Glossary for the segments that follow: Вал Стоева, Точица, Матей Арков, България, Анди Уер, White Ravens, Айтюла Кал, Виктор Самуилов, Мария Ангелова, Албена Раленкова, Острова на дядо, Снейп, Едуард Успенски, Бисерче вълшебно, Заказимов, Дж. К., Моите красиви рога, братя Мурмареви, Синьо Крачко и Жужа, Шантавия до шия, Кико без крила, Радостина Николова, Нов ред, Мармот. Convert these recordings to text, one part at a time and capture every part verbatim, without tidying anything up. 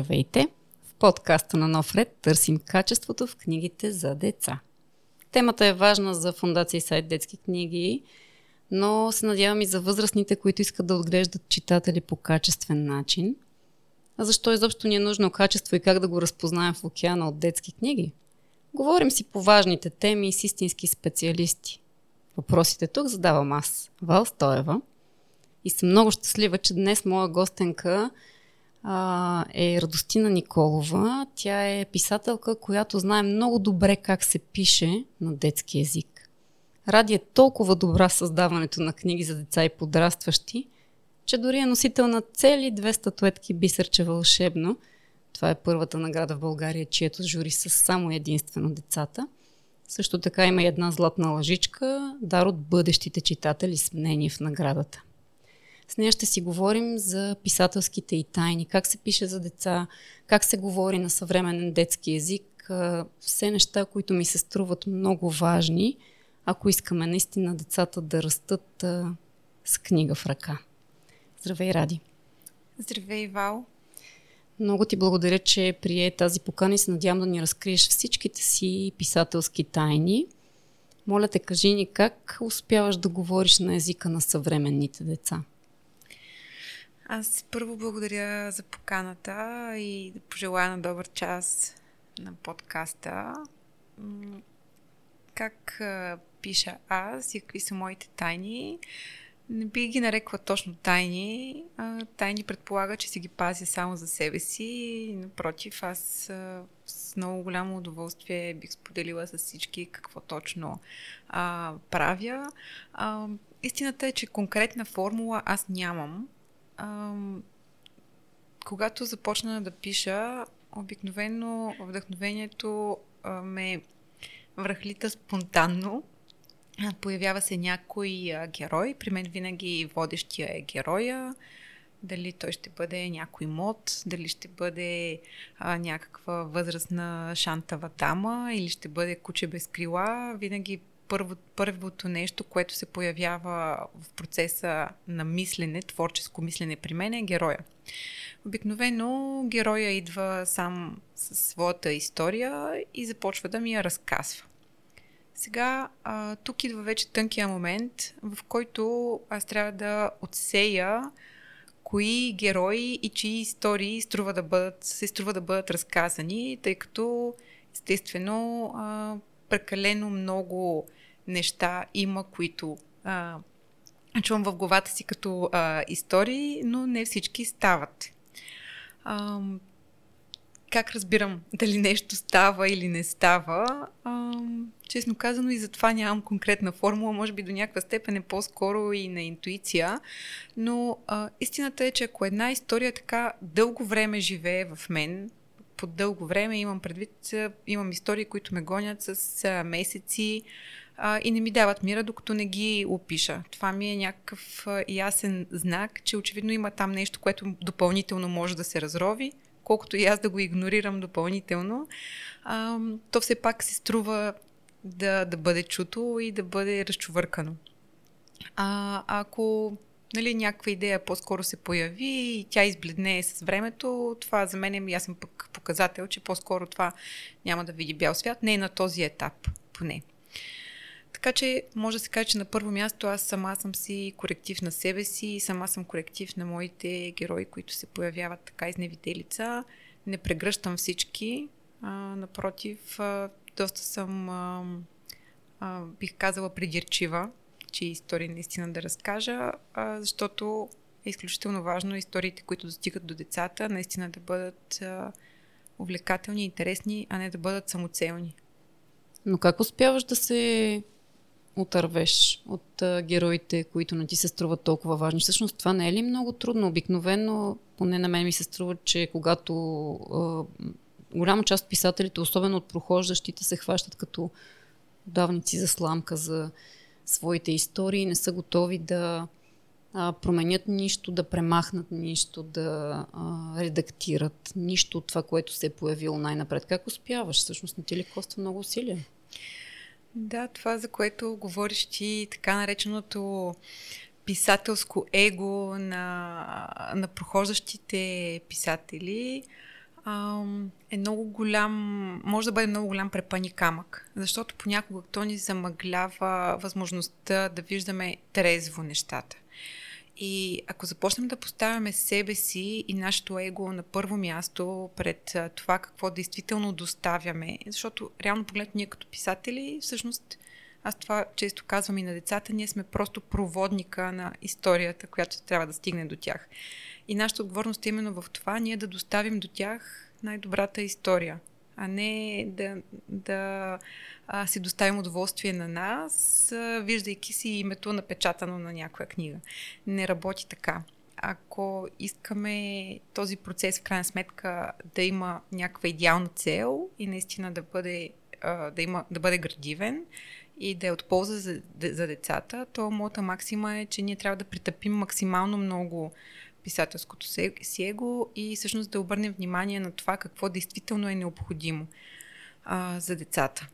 Здравейте! В подкаста на Нов ред търсим качеството в книгите за деца. Темата е важна за фондация и сайт детски книги, но се надявам и за възрастните, които искат да отглеждат читатели по качествен начин. А защо изобщо ни е нужно качество и как да го разпознаем в океана от детски книги? Говорим си по важните теми и с истински специалисти. Въпросите тук задавам аз, Вал Стоева, и съм много щастлива, че днес моя гостенка а, е Радостина Николова. Тя е писателка, която знае много добре как се пише на детски език. Ради е толкова добра създаването на книги за деца и подрастващи, че дори е носител на цели две статуетки Бисерче вълшебно. Това е първата награда в България, чието жури са само единствено децата. Също така има и една златна лъжичка, дар от бъдещите читатели с мнение в наградата. С нея ще си говорим за писателските и тайни, как се пише за деца, как се говори на съвременен детски език, все неща, които ми се струват много важни, ако искаме наистина децата да растат а, с книга в ръка. Здравей, Ради! Здравей, Вал! Много ти благодаря, че прие тази покана и се надявам да ни разкриеш всичките си писателски тайни. Моля те, кажи ни как успяваш да говориш на езика на съвременните деца? Аз първо благодаря за поканата и да пожелая на добър час на подкаста. Как пиша аз и какви са моите тайни? Не би ги нарекла точно тайни. Тайни предполага, че си ги пазя само за себе си. Напротив, аз с много голямо удоволствие бих споделила с всички какво точно а, правя. А, истината е, че конкретна формула аз нямам. А, когато започна да пиша, обикновено вдъхновението а, ме връхлита спонтанно. Появява се някой а, герой. При мен винаги водещия е героя. Дали той ще бъде някой мод, дали ще бъде а, някаква възрастна шантава дама или ще бъде куче без крила. Винаги първо, първото нещо, което се появява в процеса на мислене, творческо мислене при мен е героя. Обикновено героя идва сам със своята история и започва да ми я разказва. Сега а, тук идва вече тънкия момент, в който аз трябва да отсея кои герои и чии истории струва да бъдат, се струва да бъдат разказани, тъй като естествено а, прекалено много неща има, които а, чувам в главата си като а, истории, но не всички стават. А, как разбирам дали нещо става или не става? А, честно казано и затова нямам конкретна формула, може би до някаква степен е по-скоро и на интуиция, но а, истината е, че ако една история така дълго време живее в мен, по дълго време имам предвид, имам истории, които ме гонят с а, месеци а, и не ми дават мира, докато не ги опиша. Това ми е някакъв а, ясен знак, че очевидно има там нещо, което допълнително може да се разрови, колкото и аз да го игнорирам допълнително, а, то все пак се струва да, да бъде чуто и да бъде разчувъркано. А, ако нали, някаква идея по-скоро се появи и тя избледне с времето, това за мен е ясен пък показател, че по-скоро това няма да види бял свят, не е на този етап поне. Така че може да се каже, че на първо място аз сама съм си коректив на себе си, сама съм коректив на моите герои, които се появяват така изневиделица. Не прегръщам всички, а, напротив, а, доста съм, а, а, бих казала, придирчива, че истории наистина да разкажа, а, защото е изключително важно историите, които достигат до децата, наистина да бъдат а, увлекателни, интересни, а не да бъдат самоцелни. Но как успяваш да се отървеш от а, героите, които не ти се струват толкова важни? Всъщност това не е ли много трудно? Обикновено, поне на мен ми се струва, че когато а, голяма част от писателите, особено от прохождащите, се хващат като давници за сламка за своите истории, не са готови да а, променят нищо, да премахнат нищо, да а, редактират нищо от това, което се е появило най-напред. Как успяваш? Всъщност не ти ли коства много усилия? Да, това, за което говориш ти, така нареченото писателско его на, на прохождащите писатели, а, е много голям, може да бъде много голям препъни камък, защото понякога то ни замъглява възможността да виждаме трезво нещата. И ако започнем да поставяме себе си и нашето его на първо място пред това какво действително доставяме, защото реално погледно ние като писатели, всъщност аз това често казвам и на децата, ние сме просто проводника на историята, която трябва да стигне до тях. И нашата отговорност е именно в това ние да доставим до тях най-добрата история, а не да, да а, си доставим удоволствие на нас, а, виждайки си името напечатано на някоя книга. Не работи така. Ако искаме този процес в крайна сметка да има някаква идеална цел и наистина да бъде, а, да има, да бъде градивен и да е от полза за, за децата, то моята максима е, че ние трябва да притъпим максимално много писателското си его и всъщност да обърнем внимание на това какво действително е необходимо а, за децата.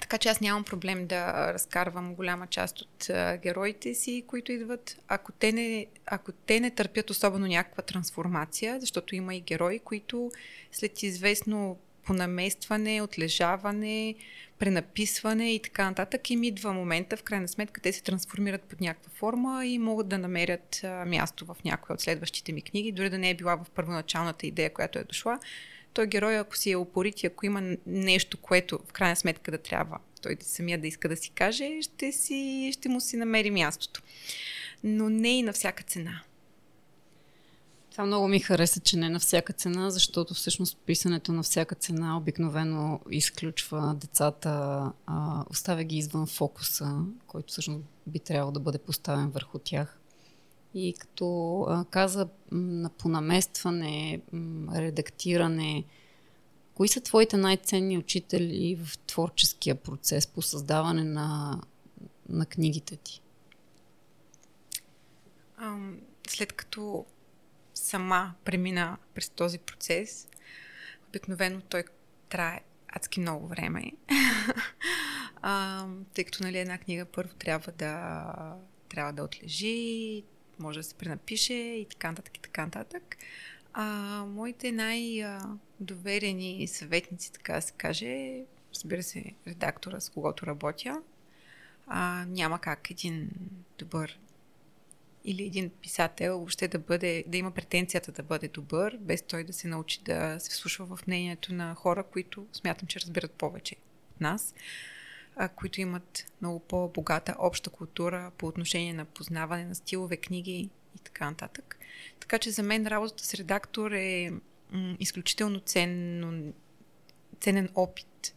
Така че аз нямам проблем да разкарвам голяма част от а, героите си, които идват, ако те, не, ако те не търпят особено някаква трансформация, защото има и герои, които след известно понаместване, отлежаване, пренаписване и така нататък им идва момента, в крайна сметка те се трансформират под някаква форма и могат да намерят място в някоя от следващите ми книги, дори да не е била в първоначалната идея, която е дошла. Той герой, ако си е упорит и ако има нещо, което в крайна сметка да трябва той самия да иска да си каже, ще, си, ще му си намери мястото. Но не и на всяка цена. Това много ми хареса, че не на всяка цена, защото всъщност писането на всяка цена обикновено изключва децата, а, оставя ги извън фокуса, който всъщност би трябвало да бъде поставен върху тях. И като а, каза на понаместване, редактиране, кои са твоите най-ценни учители в творческия процес по създаване на, на книгите ти? А, след като сама премина през този процес, обикновено той трае адски много време, а, тъй като нали, една книга първо трябва да, трябва да отлежи, може да се пренапише и така нататък и така нататък. А, моите най-доверени съветници, така да се каже, разбира се, редактора, с когото работя, а, няма как един добър или един писател въобще да бъде, да има претенцията да бъде добър, без той да се научи да се вслушва в мнението на хора, които смятам, че разбират повече от нас, а, които имат много по-богата обща култура по отношение на познаване на стилове, книги и така нататък. Така че за мен работата с редактор е м- изключително ценно, ценен опит.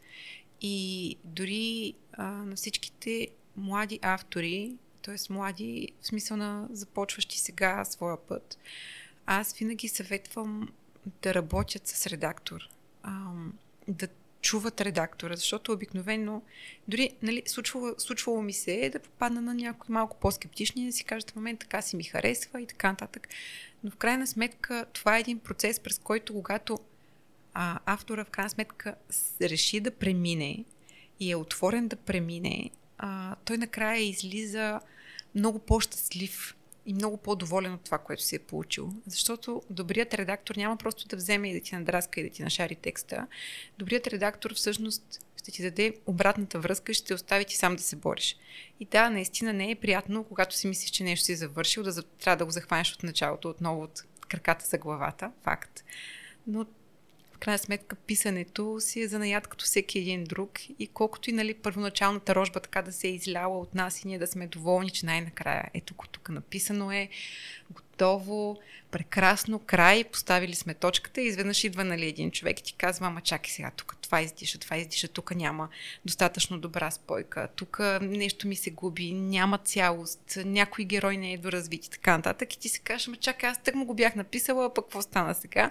И дори а, на всичките млади автори, т.е. млади, в смисъл на започващи сега своя път, аз винаги съветвам да работят с редактор, да чуват редактора, защото обикновено, дори нали, случвало, случвало ми се е да попадна на някой малко по-скептични, да си кажат в момент така си ми харесва и така нататък. Но в крайна сметка това е един процес, през който когато а, автора в крайна сметка реши да премине и е отворен да премине, а, той накрая излиза много по-щастлив и много по-доволен от това, което се е получил. Защото добрият редактор няма просто да вземе и да ти надраска и да ти нашари текста. Добрият редактор всъщност ще ти даде обратната връзка и ще те остави ти сам да се бориш. И да, наистина не е приятно, когато си мислиш, че нещо си завършил, да трябва да го захванеш от началото, отново от краката за главата. Факт. Но в крайна сметка писането си е занаят като всеки един друг и колкото и нали, първоначалната рожба така да се е изляла от нас и ние да сме доволни, че най-накрая ето тук написано е, готово, прекрасно, край, поставили сме точката и изведнъж идва нали, един човек и ти казва, ама чакай сега, тук това издиша, това издиша, тук няма достатъчно добра спойка, тук нещо ми се губи, няма цялост, някой герой не е доразвит и така нататък и ти се кажеш, ама чакай, аз тъкмо го бях написала, пък какво стана сега?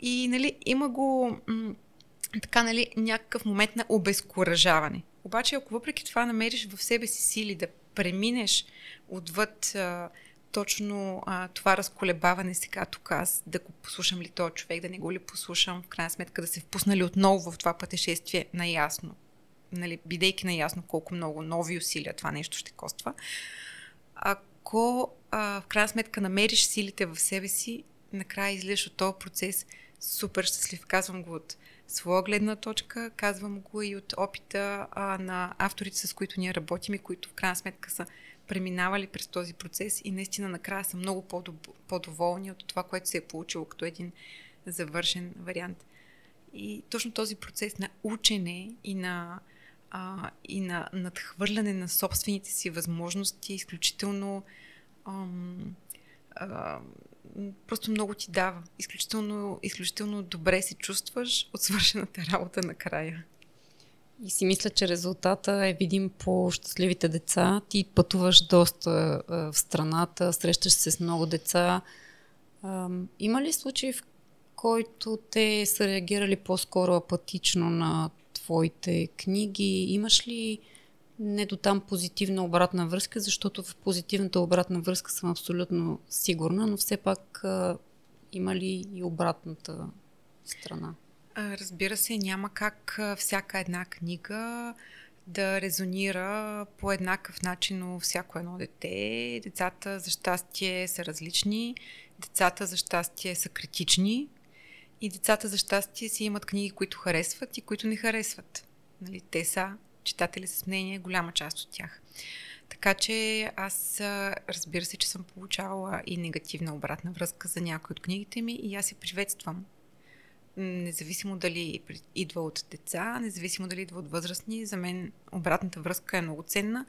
И нали, има го м- така, нали, някакъв момент на обезкуражаване. Обаче, ако въпреки това намериш в себе си сили да преминеш отвъд а, точно а, това разколебаване сега тук аз, да го послушам ли този човек, да не го ли послушам, в крайна сметка да се впусна ли отново в това пътешествие наясно, нали, бидейки наясно колко много нови усилия това нещо ще коства. Ако а, в крайна сметка намериш силите в себе си, накрая излиш от този процес супер щастлив. Казвам го от своя гледна точка, казвам го и от опита а, на авторите, с които ние работим и които в крайна сметка са преминавали през този процес и наистина накрая са много по-доб... по-доволни от това, което се е получило като един завършен вариант. И точно този процес на учене и на, а, и на надхвърляне на собствените си възможности е изключително ам, а, просто много ти дава. Изключително, изключително добре се чувстваш от свършената работа накрая. И си мисля, че резултата е видим по щастливите деца. Ти пътуваш доста а, в страната, срещаш се с много деца. А, има ли случаи, в който те са реагирали по-скоро апатично на твоите книги? Имаш ли не до там позитивна обратна връзка, защото в позитивната обратна връзка съм абсолютно сигурна, но все пак а, има ли и обратната страна? Разбира се, няма как всяка една книга да резонира по еднакъв начин у всяко едно дете. Децата за щастие са различни, децата за щастие са критични и децата за щастие си имат книги, които харесват и които не харесват. Нали, те са читатели с мнение, голяма част от тях. Така че аз разбира се, че съм получавала и негативна обратна връзка за някои от книгите ми и аз я приветствам. Независимо дали идва от деца, независимо дали идва от възрастни, за мен обратната връзка е много ценна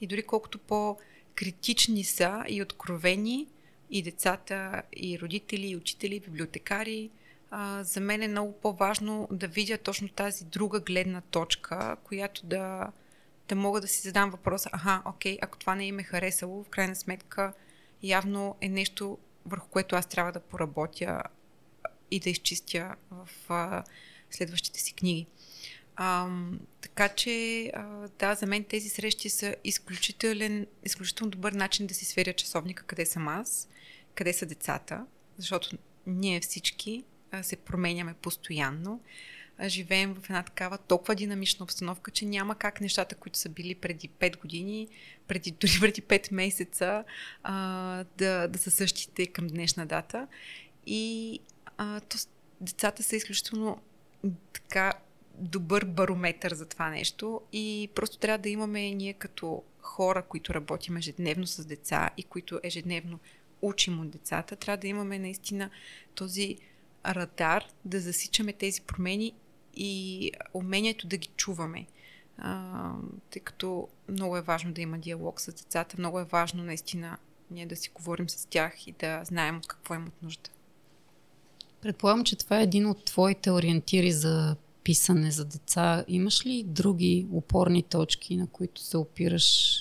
и дори колкото по-критични са и откровени и децата, и родители, и учители, и библиотекари, за мен е много по-важно да видя точно тази друга гледна точка, която да, да мога да си задам въпроса, аха, окей, ако това не им е харесало, в крайна сметка явно е нещо, върху което аз трябва да поработя и да изчистя в а, следващите си книги. А, така че, а, да, за мен тези срещи са изключителен, изключително добър начин да си сверя часовника, къде съм аз, къде са децата, защото ние всички а, се променяме постоянно. А, живеем в една такава толкова динамична обстановка, че няма как нещата, които са били преди пет години, преди, дори преди пет месеца, а, да, да са същите към днешна дата. И А, то, децата са изключително така добър барометър за това нещо и просто трябва да имаме ние като хора, които работим ежедневно с деца и които ежедневно учим от децата, трябва да имаме наистина този радар, да засичаме тези промени и умението да ги чуваме. А, тъй като много е важно да има диалог с децата, много е важно наистина ние да си говорим с тях и да знаем от какво имат нужда. Предполагам, че това е един от твоите ориентири за писане за деца. Имаш ли други опорни точки, на които се опираш,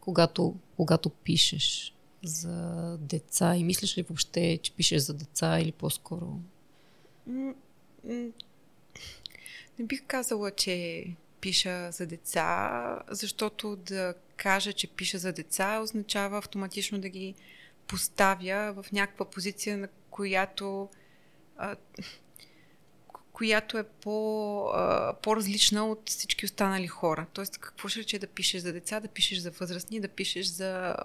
когато, когато пишеш за деца? И мислиш ли въобще, че пишеш за деца или по-скоро? Не бих казала, че пиша за деца, защото да кажа, че пиша за деца означава автоматично да ги поставя в някаква позиция, на която която е по, по-различна от всички останали хора. Тоест, какво ще рече да пишеш за деца, да пишеш за възрастни, да пишеш за...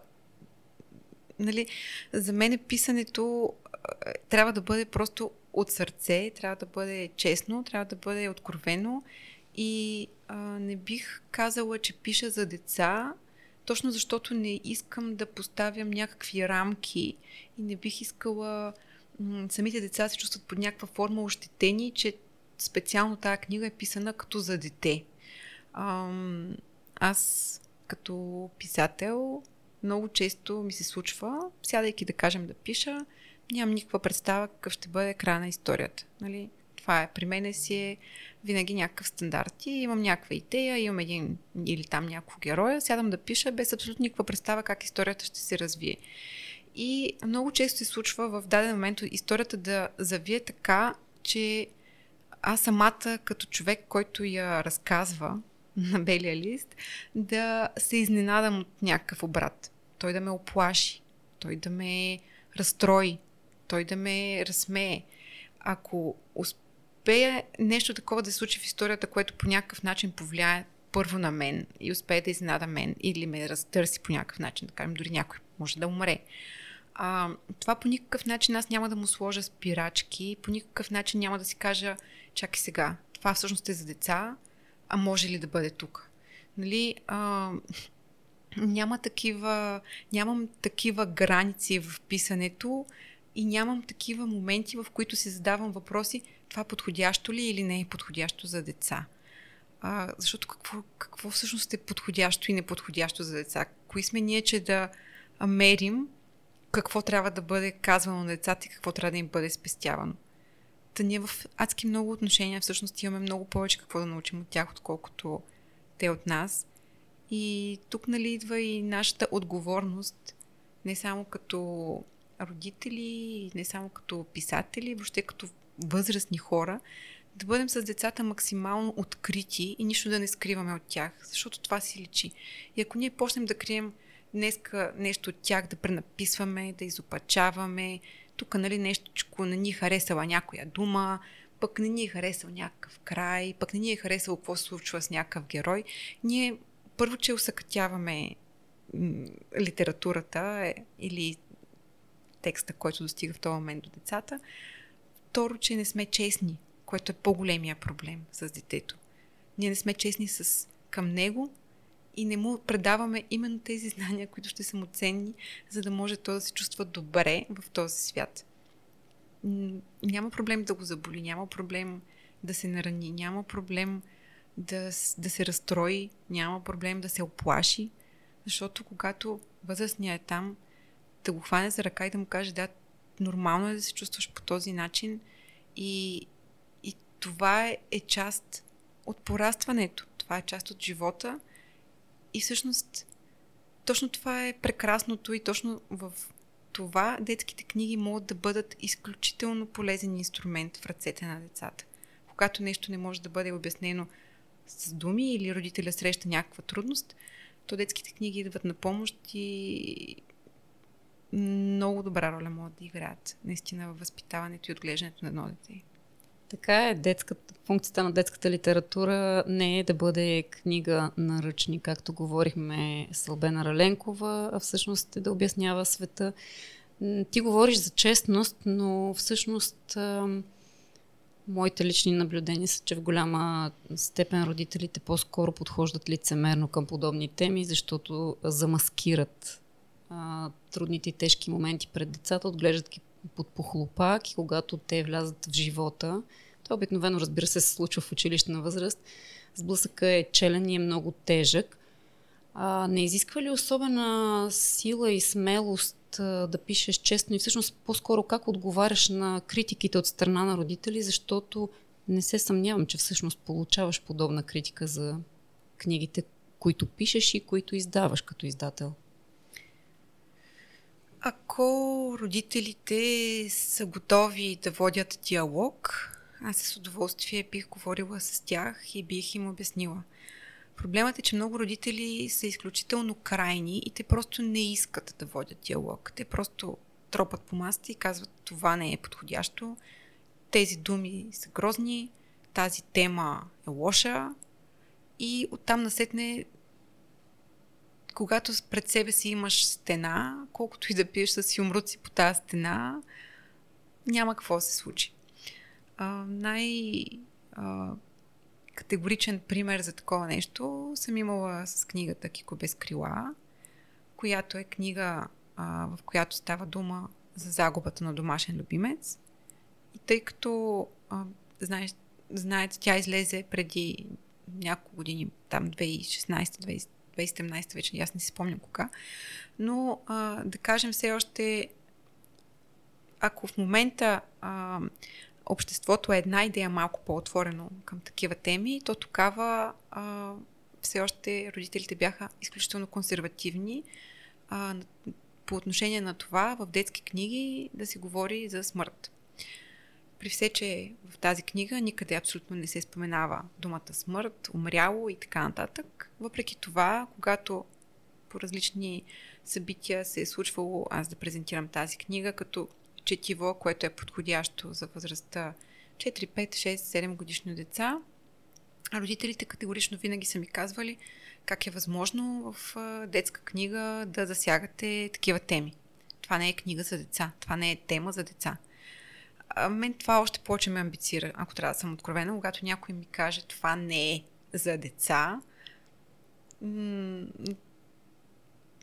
Нали, за мен писането трябва да бъде просто от сърце, трябва да бъде честно, трябва да бъде откровено и а, не бих казала, че пиша за деца, точно защото не искам да поставям някакви рамки и не бих искала... Самите деца се чувстват под някаква форма ощетени, че специално тая книга е писана като за дете. Аз като писател много често ми се случва, сядайки да кажем да пиша, нямам никаква представа какъв ще бъде края на историята. Нали? Това е, при мен си е винаги някакъв стандарт и имам някаква идея, имам един или там някакво героя, сядам да пиша без абсолютно никаква представа как историята ще се развие. И много често се случва в даден момент историята да завие така, че аз самата като човек, който я разказва на белия лист, да се изненадам от някакъв обрат. Той да ме оплаши, той да ме разстрои, той да ме разсмее. Ако успее нещо такова да се случи в историята, което по някакъв начин повлияе първо на мен и успее да изненада мен или ме разтърси по някакъв начин, да кажем, дори някой може да умре. А, това по никакъв начин аз няма да му сложа спирачки, по никакъв начин няма да си кажа, чакай сега, това всъщност е за деца, а може ли да бъде тук? Нали, а, няма такива, нямам такива граници в писането и нямам такива моменти, в които си задавам въпроси, това подходящо ли или не е подходящо за деца. А, защото какво, какво всъщност е подходящо и неподходящо за деца? Кои сме ние, че да мерим какво трябва да бъде казвано на децата и какво трябва да им бъде спестявано. Та ние в адски много отношения всъщност имаме много повече какво да научим от тях, отколкото те от нас. И тук, нали, идва и нашата отговорност, не само като родители, не само като писатели, въобще като възрастни хора, да бъдем с децата максимално открити и нищо да не скриваме от тях, защото това си личи. И ако ние почнем да крием днеска нещо от тях, да пренаписваме, да изопачаваме, тук, нали, нещичко не ни харесала някоя дума, пък не ни е харесал някакъв край, пък не ни е харесало какво се случва с някакъв герой, ние първо, че усъкътяваме литературата или текста, който достига в този момент до децата. Второ, че не сме честни, което е по-големия проблем с детето. Ние не сме честни с, към него и не му предаваме именно тези знания, които ще са му ценни, за да може той да се чувства добре в този свят. Няма проблем да го заболи, няма проблем да се нарани, няма проблем да, да се разстрои, няма проблем да се оплаши, защото когато възрастният е там, да го хване за ръка и да му каже, да, нормално е да се чувстваш по този начин и, и това е, е част от порастването, това е част от живота и всъщност точно това е прекрасното и точно в това детските книги могат да бъдат изключително полезен инструмент в ръцете на децата. Когато нещо не може да бъде обяснено с думи или родителя среща някаква трудност, то детските книги идват на помощ и много добра роля могат да играят наистина във възпитаването и отглеждането на едно дете. Така е, детската, функцията на детската литература не е да бъде книга наръчник, както говорихме с Албена Раленкова, а всъщност е да обяснява света. Ти говориш за честност, но всъщност моите лични наблюдения са, че в голяма степен родителите по-скоро подхождат лицемерно към подобни теми, защото замаскират а, трудните и тежки моменти пред децата, отглеждат ги под похлупак и когато те влязат в живота, това обикновено, разбира се, се случва в училищна възраст, сблъсъка е челен и е много тежък. А, не изисква ли особена сила и смелост а, да пишеш честно и всъщност по-скоро как отговаряш на критиките от страна на родители, защото не се съмнявам, че всъщност получаваш подобна критика за книгите, които пишеш и които издаваш като издател? Ако родителите са готови да водят диалог, аз с удоволствие бих говорила с тях и бих им обяснила. Проблемът е, че много родители са изключително крайни и те просто не искат да водят диалог. Те просто тропат по масата и казват, това не е подходящо, тези думи са грозни, тази тема е лоша и оттам насетне, когато пред себе си имаш стена, колкото и да пиеш с юмруци по тази стена, няма какво се случи. А, най- а, категоричен пример за такова нещо съм имала с книгата Кико без крила, която е книга, а, в която става дума за загубата на домашен любимец. И тъй като, а, знаеш, знаете, тя излезе преди няколко години, там две хиляди и шестнадесета, две хиляди и седемнадесета вече, аз не си спомням кога, но а, да кажем все още, ако в момента а, обществото е една идея малко по-отворено към такива теми, то тогава а, все още родителите бяха изключително консервативни а, по отношение на това в детски книги да се говори за смърт. При все, че в тази книга никъде абсолютно не се споменава думата смърт, умряло и така нататък. Въпреки това, когато по различни събития се е случвало аз да презентирам тази книга като четиво, което е подходящо за възрастта четири, пет, шест, седем годишни деца, родителите категорично винаги са ми казвали как е възможно в детска книга да засягате такива теми. това не е книга за деца, това не е тема за деца. А мен това още повече ме амбицира, ако трябва да съм откровена, когато някой ми каже това не е за деца, м-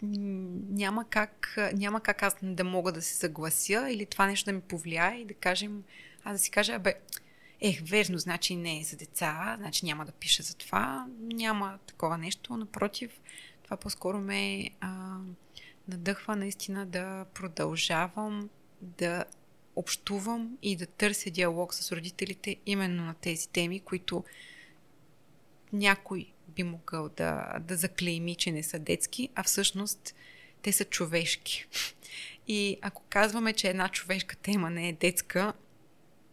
няма как, няма как аз да мога да се съглася или това нещо да ми повлияе и да кажем, а да си кажа, бе, ех, верно, значи не е за деца, значи няма да пиша за това, няма такова нещо, напротив, това по-скоро ме а, надъхва наистина да продължавам да общувам и да търся диалог с родителите именно на тези теми, които някой би могъл да, да заклейми, че не са детски, а всъщност те са човешки. И ако казваме, че една човешка тема не е детска,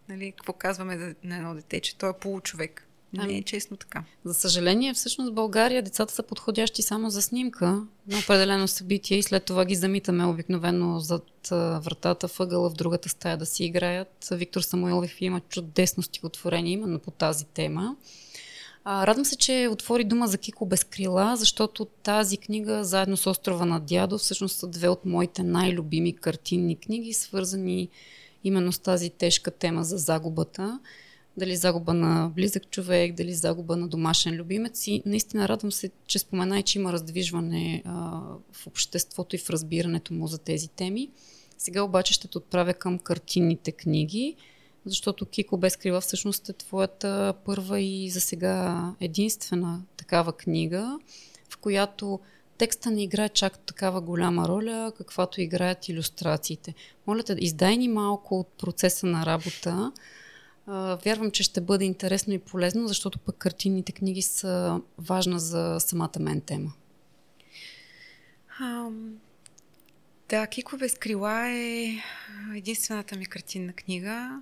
нали, какво казваме на едно дете, че той е получовек. Не ами, е честно така. За съжаление, всъщност в България децата са подходящи само за снимка на определено събитие и след това ги замитаме обикновено зад вратата, въгъла в другата стая да си играят. Виктор Самуилов има чудесно стихотворение именно по тази тема. Радвам се, че отвори дума за Кико без крила, защото тази книга заедно с Острова на дядо всъщност са две от моите най-любими картинни книги, свързани именно с тази тежка тема за загубата. Дали загуба на близък човек, дали загуба на домашен любимец. И наистина радвам се, че споменай, че има раздвижване а, в обществото и в разбирането му за тези теми. Сега обаче ще те отправя към картинните книги, защото Кико без крила всъщност е твоята първа и за сега единствена такава книга, в която текста не играе чак такава голяма роля, каквато играят илюстрациите. Моля те, издай ни малко от процеса на работа. Вярвам, че ще бъде интересно и полезно, защото пък картинните книги са важна за самата мен тема. А, да, Кико без крила е единствената ми картинна книга.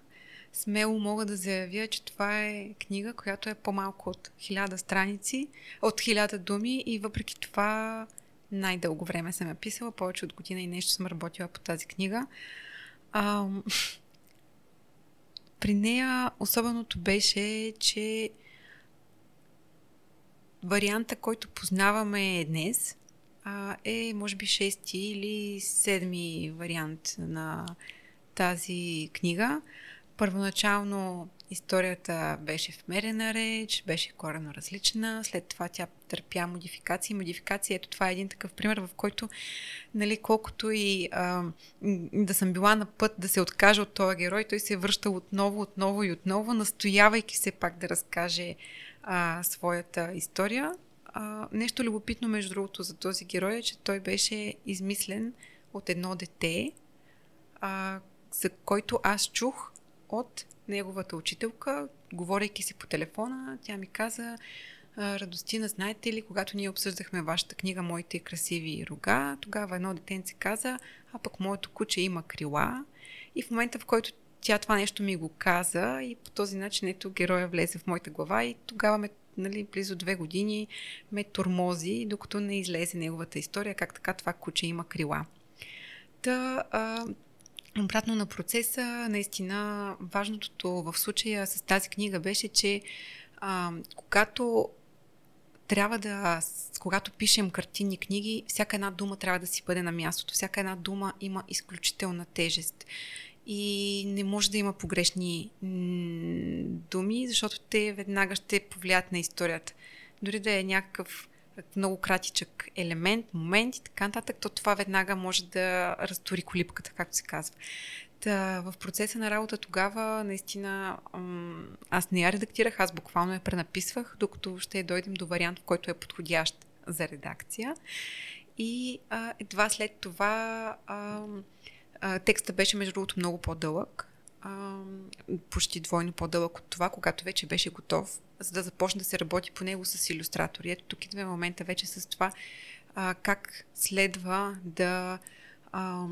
Смело мога да заявя, че това е книга, която е по-малко от хиляда страници, от хиляда думи и въпреки това най-дълго време съм я писала, повече от година и нещо съм работила по тази книга. А, при нея особеното беше, че варианта, който познаваме днес, е може би шести или седми вариант на тази книга. Първоначално историята беше вмерена реч, беше коренно различна, след това тя търпя модификации. Модификации, ето това е един такъв пример, в който, нали, колкото и а, да съм била на път да се откажа от този герой, той се е връщал отново, отново и отново, настоявайки се пак да разкаже а, своята история. А, нещо любопитно, между другото, за този герой е, че той беше измислен от едно дете, а, за който аз чух от неговата учителка, говорейки си по телефона, тя ми каза: Радостина, знаете ли, когато ние обсъждахме вашата книга "Моите красиви рога", тогава едно детенце каза, а пък моето куче има крила. И в момента, в който тя това нещо ми го каза и по този начин ето героя влезе в моята глава и тогава ме, нали, близо две години ме тормози, докато не излезе неговата история, как така това куче има крила. Та... А, обратно на процеса, наистина важното в случая с тази книга беше, че а, когато трябва да, когато пишем картинни книги, всяка една дума трябва да си бъде на мястото, всяка една дума има изключителна тежест и не може да има погрешни м- думи, защото те веднага ще повлият на историята. Дори да е някакъв много кратичък елемент, момент и така нататък, то това веднага може да разтури колибката, както се казва. Та, в процеса на работа тогава наистина аз не я редактирах, аз буквално я пренаписвах, докато ще дойдем до вариант, в който е подходящ за редакция. И а, едва след това а, а, текстът беше, между другото, много по-дълъг, а, почти двойно по-дълъг от това, когато вече беше готов, за да започне да се работи по него с илюстратори. Ето тук идваме момента вече с това а, как следва да а,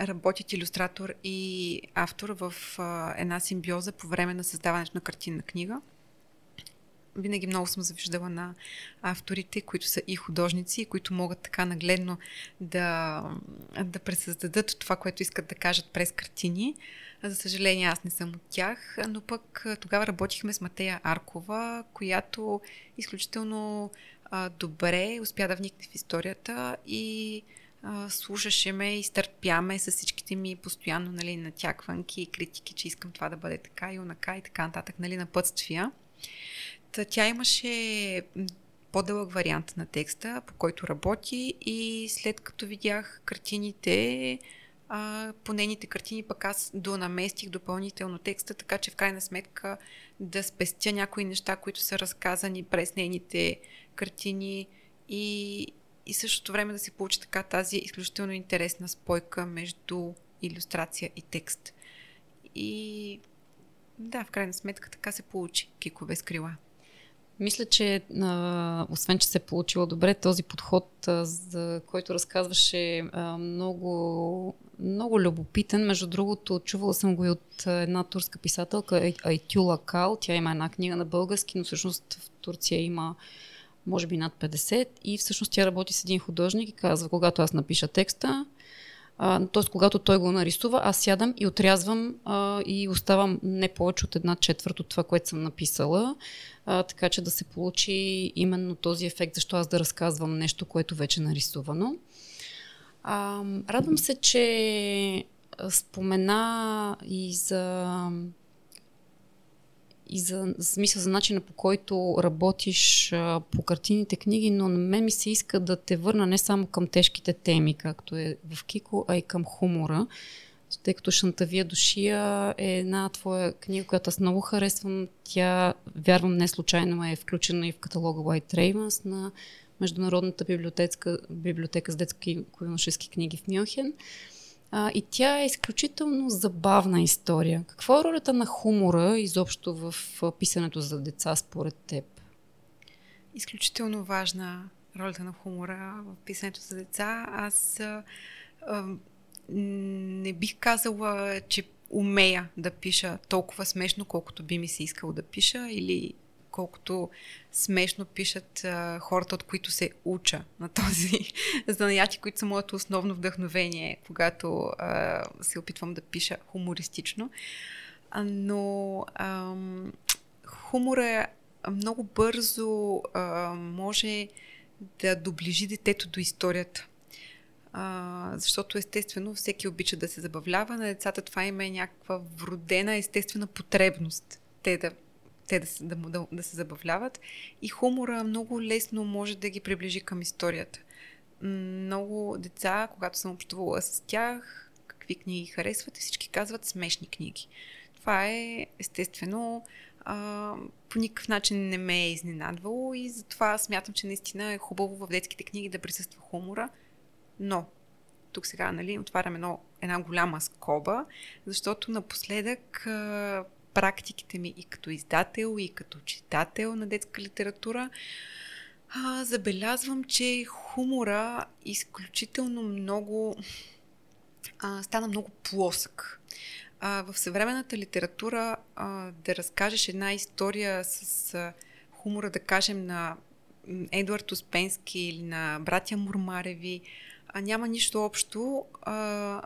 работят илюстратор и автор в а, една симбиоза по време на създаването на картинна книга. Винаги много съм завиждала на авторите, които са и художници, които могат така нагледно да, да пресъздадат това, което искат да кажат през картини. За съжаление, аз не съм от тях, но пък тогава работихме с Матея Аркова, която изключително а, добре успя да вникне в историята и а, слушаше ме и стърпяме с всичките ми постоянно, нали, натякванки и критики, че искам това да бъде така и онака и така нататък, нали, напътствия. Та, тя имаше по-дълъг вариант на текста, по който работи, и след като видях картините, а, по нейните картини пък аз донаместих допълнително текста, така че в крайна сметка да спестя някои неща, които са разказани през нейните картини, и, и същото време да се получи така тази изключително интересна спойка между илюстрация и текст. И да, в крайна сметка така се получи Кико без крила. Мисля, че а, освен, че се е получило добре, този подход, а, за който разказваше, а, много, много любопитен. Между другото, чувала съм го и от една турска писателка, Айтюла Кал. Тя има една книга на български, но всъщност в Турция има може би над петдесет, и всъщност тя работи с един художник и казва, когато аз напиша текста, т.е. когато той го нарисува, аз сядам и отрязвам, а, и оставам не повече от една четвърт от това, което съм написала, а, така че да се получи именно този ефект, защо аз да разказвам нещо, което вече е нарисувано. А, радвам се, че спомена и за... и за смисъл за начина, по който работиш а, по картините, книги, но на мен ми се иска да те върна не само към тежките теми, както е в Кико, а и към хумора. Тъй като Шантавия до шия е една твоя книга, която аз много харесвам. Тя, вярвам, не случайно е включена и в каталога White Ravens на Международната библиотека, библиотека с детски юношески книги в Мюнхен. А, и тя е изключително забавна история. Каква е ролята на хумора изобщо в писането за деца според теб? Изключително важна ролята на хумора в писането за деца. Аз а, а, не бих казала, че умея да пиша толкова смешно, колкото би ми се искало да пиша, или колкото смешно пишат а, хората, от които се уча на този занаяти, които са моето основно вдъхновение, когато а, се опитвам да пиша хумористично. А, но а, хумора много бързо а, може да доближи детето до историята. А, защото естествено всеки обича да се забавлява. На децата това им е някаква вродена естествена потребност. Те да те да се, да, да, да се забавляват, и хумора много лесно може да ги приближи към историята. Много деца, когато съм общувала с тях, какви книги харесват, и всички казват смешни книги. Това е естествено, а, по никакъв начин не ме е изненадвало, и затова смятам, че наистина е хубаво в детските книги да присъства хумора, но тук сега, нали, отварям едно, една голяма скоба, защото напоследък а, практиките ми и като издател, и като читател на детска литература, а, забелязвам, че хумора изключително много а, стана много плосък. А, в съвременната литература а, да разкажеш една история с а, хумора, да кажем, на Едуард Успенски или на братя Мурмареви, а, няма нищо общо а,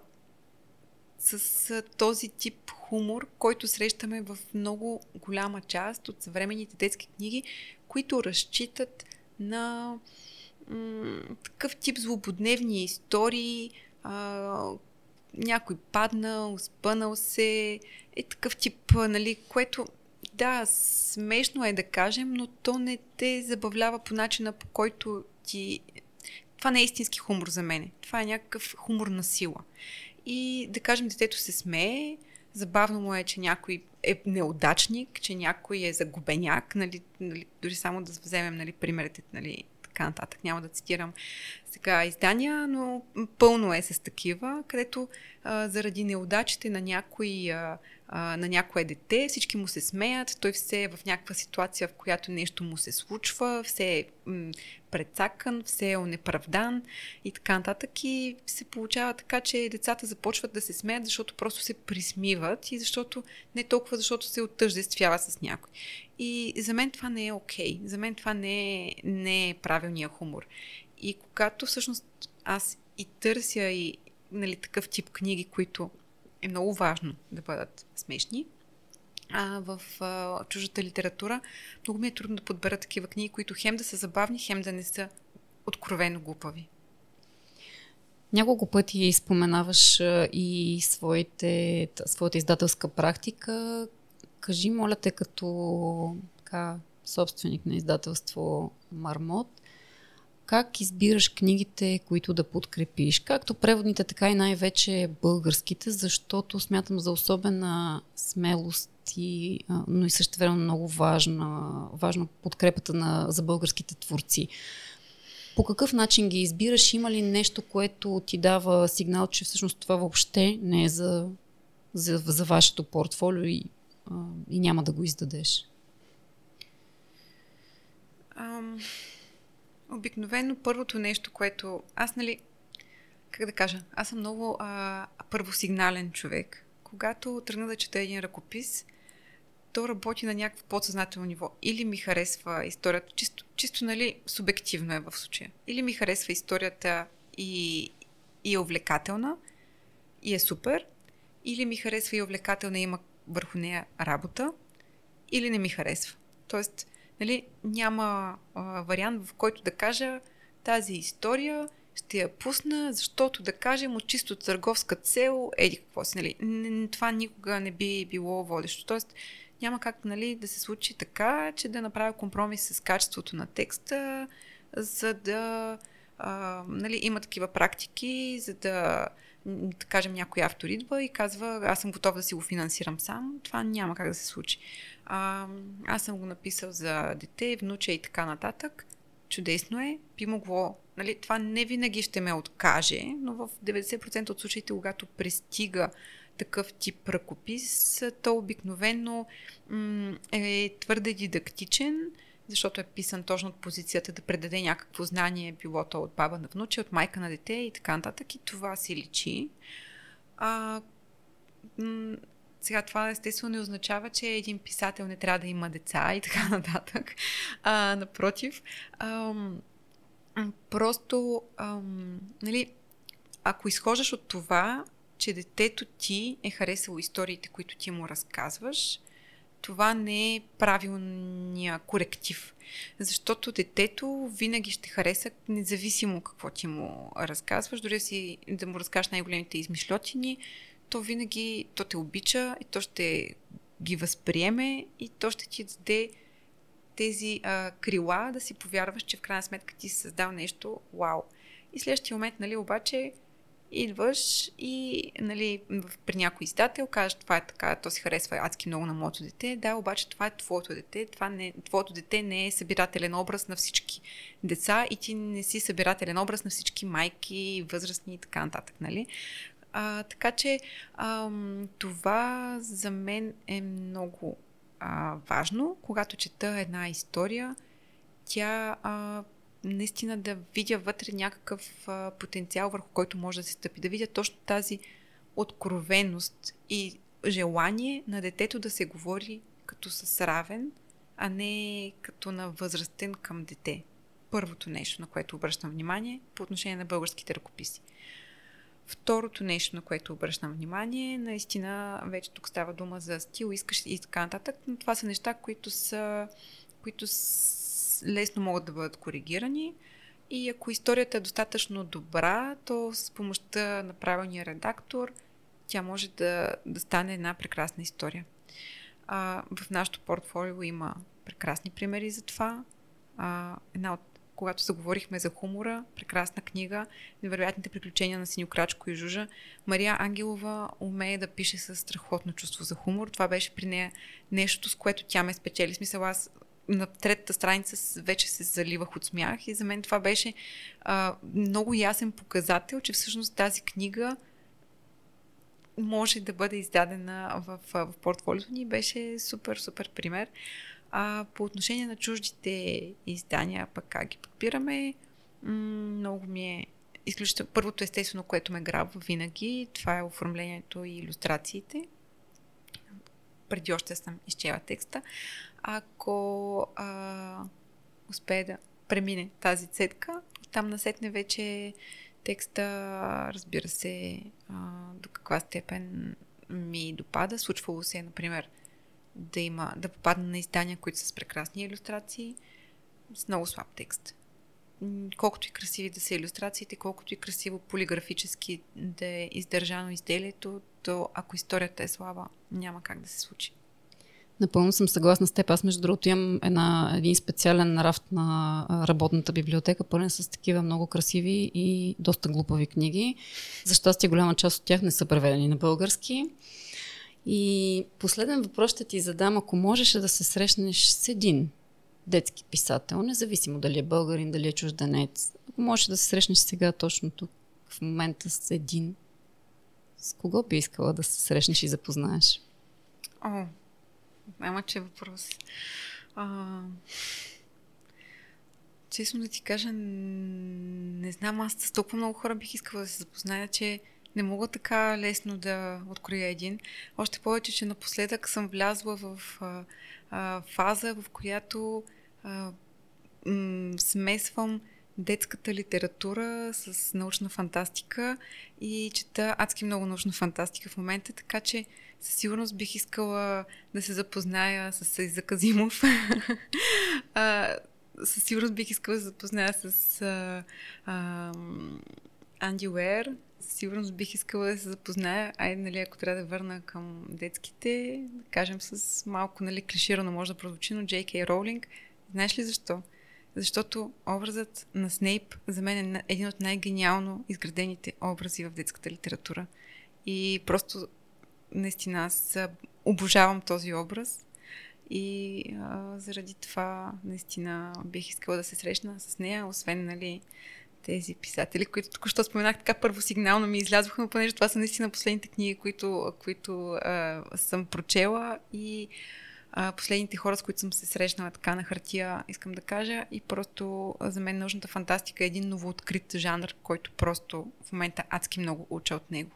с а, този тип хумор, който срещаме в много голяма част от съвременните детски книги, които разчитат на м- такъв тип злободневни истории. А, някой паднал, спънал се, е такъв тип, нали, което, да, смешно е да кажем, но то не те забавлява по начина, по който ти... Това не е истински хумор за мен. Това е някакъв хумор на сила. И да кажем, детето се смее, забавно му е, че някой е неудачник, че някой е загубеняк, нали, нали, дори само да вземем, нали, примерите, нали, така нататък. Няма да цитирам сега издания, но пълно е с такива, където а, заради неудачите на някой, а, а, на някое дете, всички му се смеят, той все е в някаква ситуация, в която нещо му се случва, все е м- прецакан, все е онеправдан и така нататък. И се получава така, че децата започват да се смеят, защото просто се присмиват и защото не толкова, защото се отъждествява с някой. И за мен това не е окей. Okay. За мен това не е, не е правилния хумор. И когато всъщност аз и търся и, нали, такъв тип книги, които е много важно да бъдат смешни, а в а, чуждата литература много ми е трудно да подбера такива книги, които хем да са забавни, хем да не са откровено глупави. Няколко пъти споменаваш и своите, своята издателска практика. Кажи, моля те, като така, собственик на издателство Мармот, как избираш книгите, които да подкрепиш? Както преводните, така и най-вече българските, защото смятам за особена смелост, и, но и същевременно много важна, важна подкрепата на, за българските творци. По какъв начин ги избираш? Има ли нещо, което ти дава сигнал, че всъщност това въобще не е за, за, за вашето портфолио и, а, и няма да го издадеш? Ам, обикновено първото нещо, което... Аз, нали, как да кажа, аз съм много а, първосигнален човек. Когато тръгна да чета един ръкопис, то работи на някакво подсъзнателно ниво. Или ми харесва историята, чисто, чисто нали, субективно е в случая. Или ми харесва историята и, и е увлекателна, и е супер. Или ми харесва и е увлекателна и има върху нея работа. Или не ми харесва. Тоест, нали, няма а, вариант, в който да кажа тази история ще я пусна, защото да кажем от чисто търговска цел, еди какво си, нали? Н- това никога не би било водещо. Тоест, няма как, нали, да се случи така, че да направя компромис с качеството на текста, за да а, нали, има такива практики, за да, да кажем, някой автор идва и казва, аз съм готов да си го финансирам сам. Това няма как да се случи. А, аз съм го написал за дете, внуче и така нататък. Чудесно е, би могло, нали, това не винаги ще ме откаже, но в деветдесет процента от случаите, когато пристига такъв тип ръкопис, то обикновено м- е твърде дидактичен, защото е писан точно от позицията да предаде някакво знание, било то от баба на внуче, от майка на дете и така нататък, и това си личи. А, м- Сега това естествено не означава, че един писател не трябва да има деца и така нататък. А, напротив, ам, просто, ам, нали, ако изхождаш от това, че детето ти е харесало историите, които ти му разказваш, това не е правилният коректив. Защото детето винаги ще хареса, независимо какво ти му разказваш, дори си, да му разкажеш най-големите измишлетини, то винаги то те обича и то ще ги възприеме и то ще ти даде тези а, крила да си повярваш, че в крайна сметка ти си създал нещо вау. И следващия момент, нали, обаче идваш и, нали, при някой издател кажеш, това е така, то си харесва адски много на моето дете, да, обаче това е твоето дете, това не, твоето дете не е събирателен образ на всички деца и ти не си събирателен образ на всички майки, възрастни и така нататък, нали? А, така че а, това за мен е много а, важно. Когато чета една история, тя а, наистина да видя вътре някакъв а, потенциал, върху който може да се стъпи. Да видя точно тази откровеност и желание на детето да се говори като с равен, а не като на възрастен към дете. Първото нещо, на което обръщам внимание по отношение на българските ръкописи. Второто нещо, на което обръщам внимание, наистина, вече тук става дума за стил, искаш и така нататък, но това са неща, които са, които с... лесно могат да бъдат коригирани и ако историята е достатъчно добра, то с помощта на правилния редактор тя може да, да стане една прекрасна история. А, в нашото портфолио има прекрасни примери за това. А, една от когато заговорихме за хумора, прекрасна книга, невероятните приключения на Синьо Крачко и Жужа, Мария Ангелова умее да пише със страхотно чувство за хумор. Това беше при нея нещо, с което тя ме спечели. В смисъл, аз на третата страница вече се заливах от смях и за мен това беше а, много ясен показател, че всъщност тази книга може да бъде издадена в, в портфолиото ни. Беше супер, супер пример. А по отношение на чуждите издания, пък как ги подбираме, много ми е изключително. Първото естествено, което ме грабва винаги, това е оформлението и илюстрациите. Преди още съм изчела текста. Ако а, успее да премине тази цетка, там насетне вече текста, разбира се, а, до каква степен ми допада. Случвало се, например, да има, да попадна на издания, които са с прекрасни илюстрации, с много слаб текст. колкото и красиви да са илюстрациите, колкото и красиво полиграфически да е издържано изделието, то ако историята е слаба, няма как да се случи. Напълно съм съгласна с теб. Аз, между другото, имам една, един специален рафт на работната библиотека, пълен с такива много красиви и доста глупави книги. За щастие, голяма част от тях не са преведени на български. И последен въпрос ще ти задам. Ако можеш да се срещнеш с един детски писател, независимо дали е българин, дали е чужденец, ако можеш да се срещнеш сега точно тук, в момента с един, с кого би искала да се срещнеш и запознаеш? О, ама че въпрос. А, честно да ти кажа, не знам, аз с толкова много хора бих искала да се запозная, че не мога така лесно да откроя един. Още повече, че напоследък съм влязла в а, а, фаза, в която а, м- смесвам детската литература с научна фантастика и чета адски много научна фантастика в момента, така че със сигурност бих искала да се запозная с Заказимов. а, със сигурност бих искала да се запозная с а, а, Анди Уер. Със сигурност бих искала да се запозная, ай, нали, ако трябва да върна към детските, да кажем с малко, нали, клиширано може да прозвучи, но Дж. К. Роулинг. Знаеш ли защо? Защото образът на Снейп за мен е един от най-гениално изградените образи в детската литература. И просто наистина аз обожавам този образ и а, заради това наистина бих искала да се срещна с нея, освен, нали, тези писатели, които току-що споменах, така първосигнално ми излязваха, но понеже това са наистина последните книги, които, които а, съм прочела и а, последните хора, с които съм се срещнала така на хартия, искам да кажа. И просто за мен научната фантастика е един новооткрит жанр, който просто в момента адски много уча от него.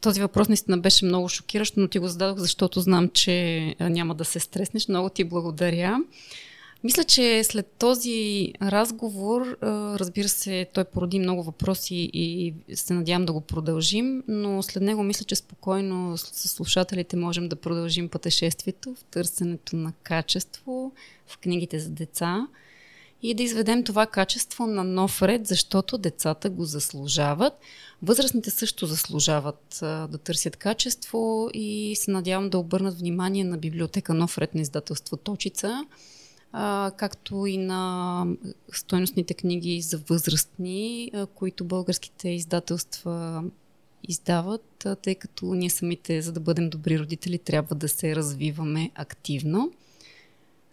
Този въпрос наистина беше много шокиращ, но ти го зададох, защото знам, че няма да се стреснеш. Много ти благодаря. Мисля, че след този разговор, разбира се, той породи много въпроси и се надявам да го продължим, но след него мисля, че спокойно с слушателите можем да продължим пътешествието в търсенето на качество в книгите за деца и да изведем това качество на нов ред, защото децата го заслужават. Възрастните също заслужават а, да търсят качество и се надявам да обърнат внимание на библиотека Нов ред на издателство Точица, а, както и на стойностните книги за възрастни, а, които българските издателства издават, а, тъй като ние самите, за да бъдем добри родители, трябва да се развиваме активно.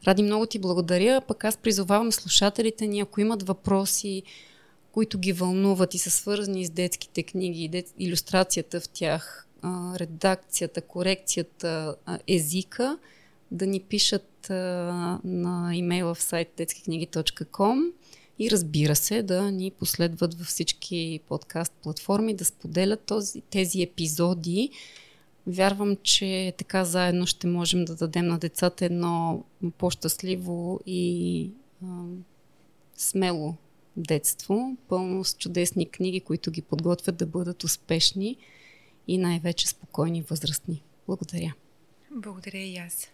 Ради, много ти благодаря, пък аз призовавам слушателите ни, ако имат въпроси, които ги вълнуват и са свързани с детските книги, илюстрацията в тях, редакцията, корекцията, езика, да ни пишат на имейла в сайт детски книги точка ком и, разбира се, да ни последват във всички подкаст платформи, да споделят този, тези епизоди. Вярвам, че така заедно ще можем да дадем на децата едно по-щастливо и а, смело детство, пълно с чудесни книги, които ги подготвят да бъдат успешни и най-вече спокойни възрастни. Благодаря. Благодаря и аз.